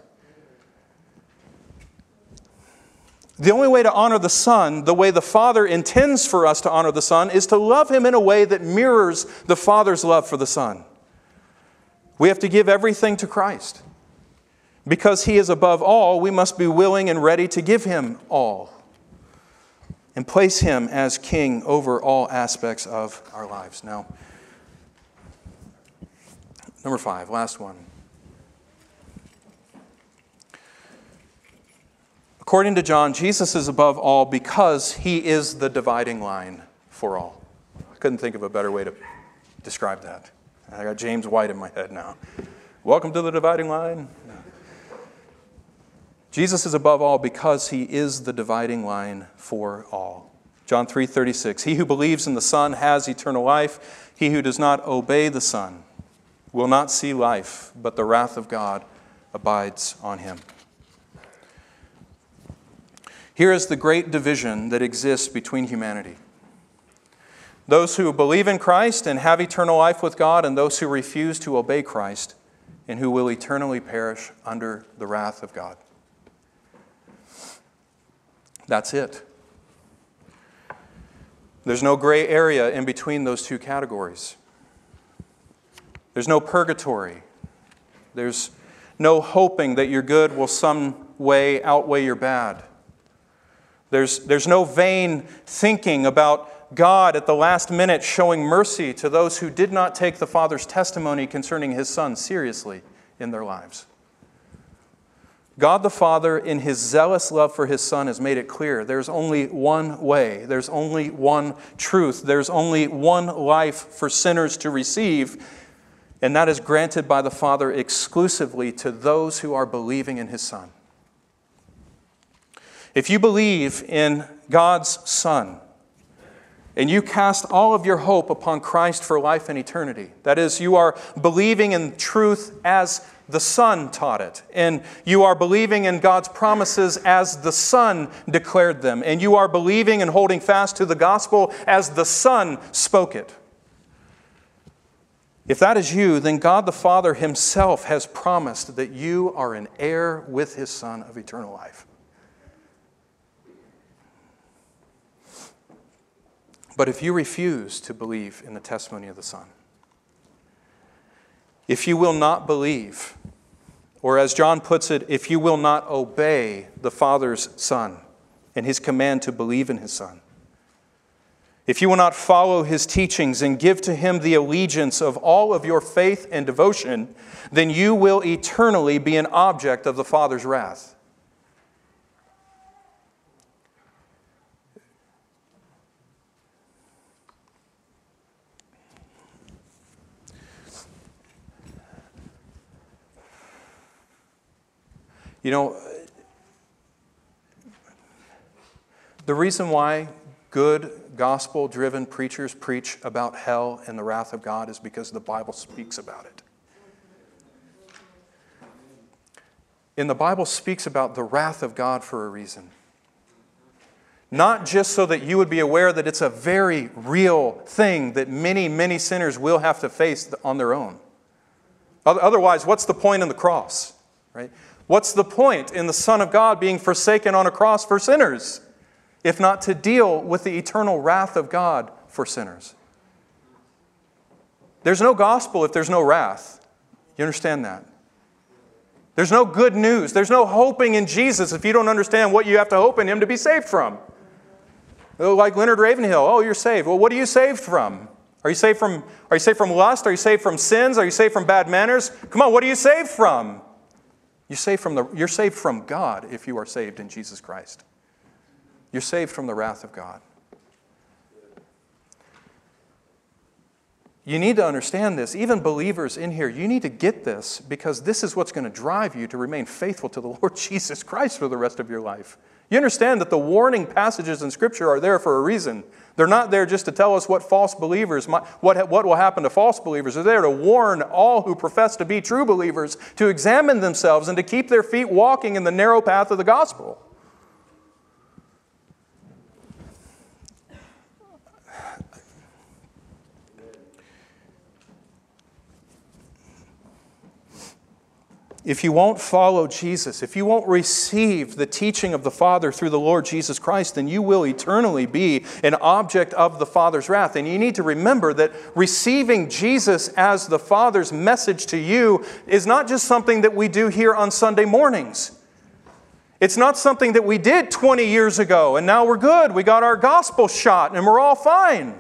The only way to honor the Son, the way the Father intends for us to honor the Son, is to love Him in a way that mirrors the Father's love for the Son. We have to give everything to Christ. Because He is above all, we must be willing and ready to give Him all and place Him as King over all aspects of our lives. Now, number 5, last one. According to John, Jesus is above all because He is the dividing line for all. I couldn't think of a better way to describe that. I got James White in my head now. Welcome to the dividing line. Jesus is above all because He is the dividing line for all. John 3:36, he who believes in the Son has eternal life. He who does not obey the Son will not see life, but the wrath of God abides on him. Here is the great division that exists between humanity. Those who believe in Christ and have eternal life with God, and those who refuse to obey Christ and who will eternally perish under the wrath of God. That's it. There's no gray area in between those two categories. There's no purgatory. There's no hoping that your good will some way outweigh your bad. There's no vain thinking about God at the last minute showing mercy to those who did not take the Father's testimony concerning His Son seriously in their lives. God the Father, in His zealous love for His Son, has made it clear there's only one way, there's only one truth, there's only one life for sinners to receive, and that is granted by the Father exclusively to those who are believing in His Son. If you believe in God's Son and you cast all of your hope upon Christ for life and eternity, that is, you are believing in truth as the Son taught it, and you are believing in God's promises as the Son declared them, and you are believing and holding fast to the gospel as the Son spoke it. If that is you, then God the Father Himself has promised that you are an heir with His Son of eternal life. But if you refuse to believe in the testimony of the Son, if you will not believe, or as John puts it, if you will not obey the Father's Son and His command to believe in His Son, if you will not follow His teachings and give to Him the allegiance of all of your faith and devotion, then you will eternally be an object of the Father's wrath. You know, the reason why good gospel-driven preachers preach about hell and the wrath of God is because the Bible speaks about it. And the Bible speaks about the wrath of God for a reason. Not just so that you would be aware that it's a very real thing that many, many sinners will have to face on their own. Otherwise, what's the point in the cross, right? What's the point in the Son of God being forsaken on a cross for sinners, if not to deal with the eternal wrath of God for sinners? There's no gospel if there's no wrath. You understand that? There's no good news. There's no hoping in Jesus if you don't understand what you have to hope in Him to be saved from. Like Leonard Ravenhill, oh, you're saved. Well, what are you saved from? Are you saved from lust? Are you saved from sins? Are you saved from bad manners? Come on, what are you saved from? You're saved from God if you are saved in Jesus Christ. You're saved from the wrath of God. You need to understand this. Even believers in here, you need to get this because this is what's going to drive you to remain faithful to the Lord Jesus Christ for the rest of your life. You understand that the warning passages in Scripture are there for a reason. They're not there just to tell us what false believers might, what will happen to false believers. They're there to warn all who profess to be true believers to examine themselves and to keep their feet walking in the narrow path of the gospel. If you won't follow Jesus, if you won't receive the teaching of the Father through the Lord Jesus Christ, then you will eternally be an object of the Father's wrath. And you need to remember that receiving Jesus as the Father's message to you is not just something that we do here on Sunday mornings. It's not something that we did 20 years ago and now we're good. We got our gospel shot and we're all fine.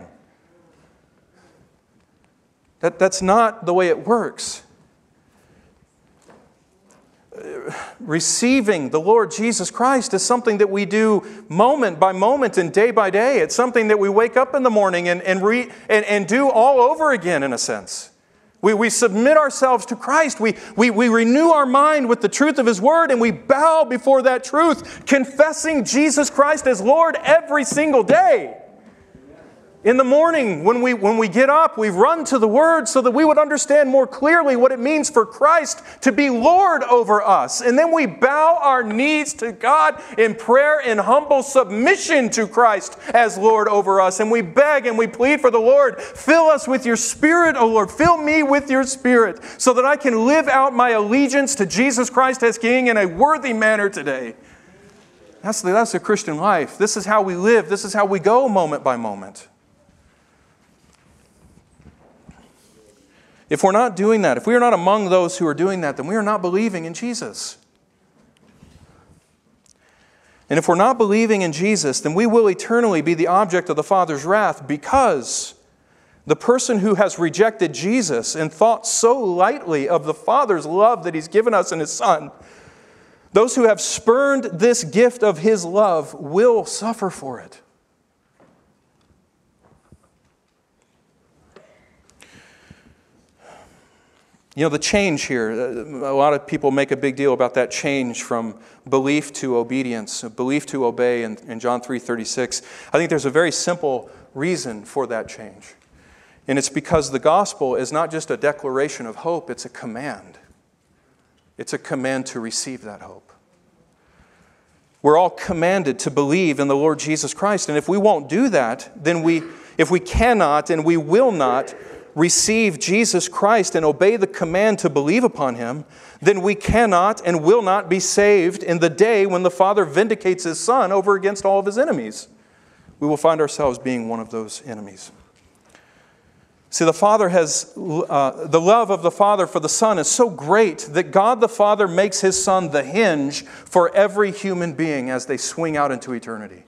That's not the way it works. Receiving the Lord Jesus Christ is something that we do moment by moment and day by day. It's something that we wake up in the morning and do all over again, in a sense. We submit ourselves to Christ. We renew our mind with the truth of His Word, and we bow before that truth, confessing Jesus Christ as Lord every single day. In the morning, when we get up, we run to the Word so that we would understand more clearly what it means for Christ to be Lord over us. And then we bow our knees to God in prayer and humble submission to Christ as Lord over us. And we beg and we plead for the Lord, fill us with your Spirit, O Lord. Fill me with your Spirit so that I can live out my allegiance to Jesus Christ as King in a worthy manner today. That's the Christian life. This is how we live. This is how we go moment by moment. If we're not doing that, if we are not among those who are doing that, then we are not believing in Jesus. And if we're not believing in Jesus, then we will eternally be the object of the Father's wrath, because the person who has rejected Jesus and thought so lightly of the Father's love that He's given us in His Son, those who have spurned this gift of His love will suffer for it. You know, the change here, a lot of people make a big deal about that change from belief to obedience, belief to obey in John 3:36. I think there's a very simple reason for that change. And it's because the gospel is not just a declaration of hope, it's a command. It's a command to receive that hope. We're all commanded to believe in the Lord Jesus Christ. And if we won't do that, then if we cannot and we will not receive Jesus Christ and obey the command to believe upon Him, then we cannot and will not be saved in the day when the Father vindicates His Son over against all of His enemies. We will find ourselves being one of those enemies. See, the Father has the love of the Father for the Son is so great that God the Father makes His Son the hinge for every human being as they swing out into eternity.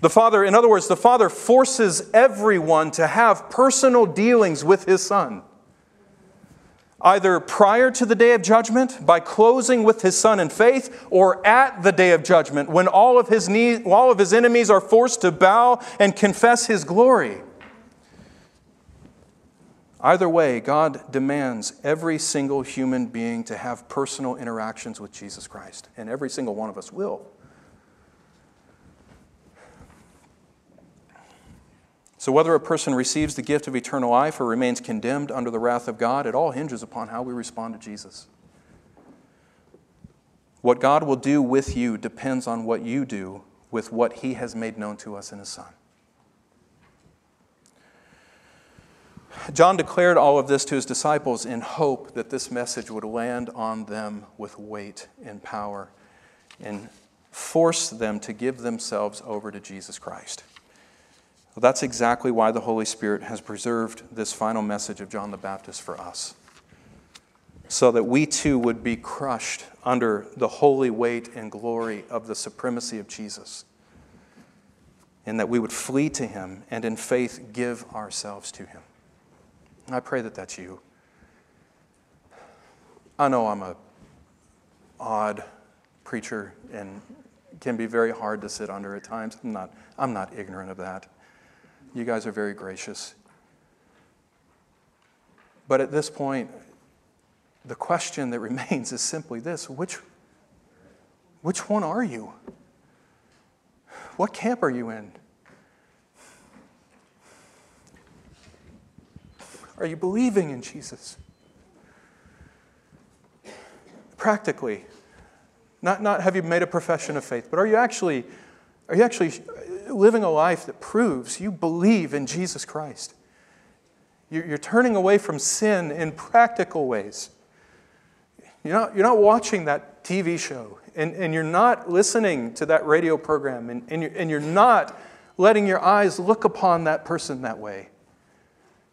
The Father, in other words, the Father forces everyone to have personal dealings with His Son. Either prior to the day of judgment, by closing with His Son in faith, or at the day of judgment, when all of his enemies are forced to bow and confess His glory. Either way, God demands every single human being to have personal interactions with Jesus Christ, and every single one of us will. So whether a person receives the gift of eternal life or remains condemned under the wrath of God, it all hinges upon how we respond to Jesus. What God will do with you depends on what you do with what He has made known to us in His Son. John declared all of this to his disciples in hope that this message would land on them with weight and power and force them to give themselves over to Jesus Christ. Well, that's exactly why the Holy Spirit has preserved this final message of John the Baptist for us, so that we too would be crushed under the holy weight and glory of the supremacy of Jesus, and that we would flee to Him and in faith give ourselves to Him. And I pray that that's you. I know I'm an odd preacher and can be very hard to sit under at times. I'm not ignorant of that. You guys are very gracious. But at this point, the question that remains is simply this: which Which one are you? What camp are you in? Are you believing in Jesus? Practically. Not have you made a profession of faith, but are you actually living a life that proves you believe in Jesus Christ? You're turning away from sin in practical ways. You're not watching that TV show, and you're not listening to that radio program, and you're not letting your eyes look upon that person that way.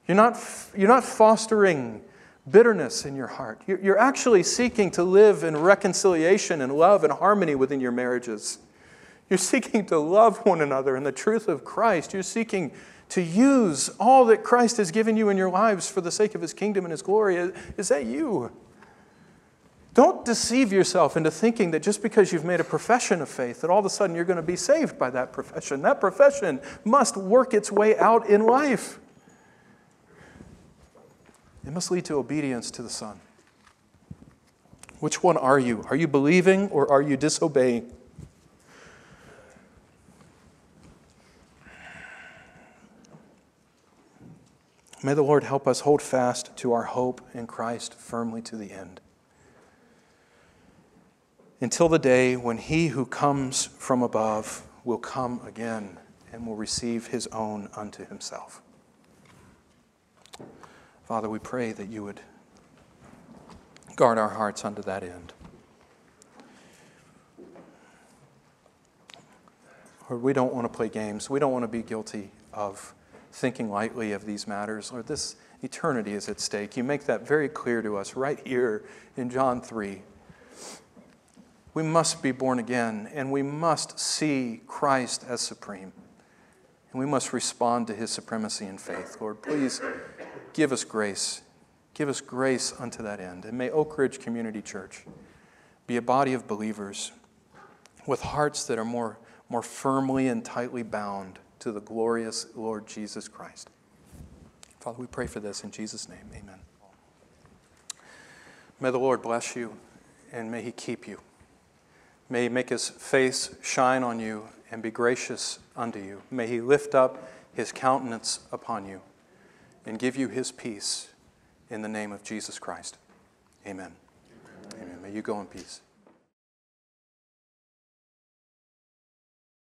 You're not fostering bitterness in your heart. You're actually seeking to live in reconciliation and love and harmony within your marriages. You're seeking to love one another in the truth of Christ. You're seeking to use all that Christ has given you in your lives for the sake of His kingdom and His glory. Is that you? Don't deceive yourself into thinking that just because you've made a profession of faith, that all of a sudden you're going to be saved by that profession. That profession must work its way out in life. It must lead to obedience to the Son. Which one are you? Are you believing or are you disobeying? May the Lord help us hold fast to our hope in Christ firmly to the end, until the day when He who comes from above will come again and will receive His own unto Himself. Father, we pray that You would guard our hearts unto that end. Lord, we don't want to play games. We don't want to be guilty of thinking lightly of these matters. Lord, this eternity is at stake. You make that very clear to us right here in John 3. We must be born again, and we must see Christ as supreme. And we must respond to His supremacy in faith. Lord, please give us grace. Give us grace unto that end. And may Oak Ridge Community Church be a body of believers with hearts that are more firmly and tightly bound to the glorious Lord Jesus Christ. Father, we pray for this in Jesus' name. Amen. May the Lord bless you, and may He keep you. May He make His face shine on you and be gracious unto you. May He lift up His countenance upon you and give you His peace in the name of Jesus Christ. Amen. Amen. Amen. May you go in peace.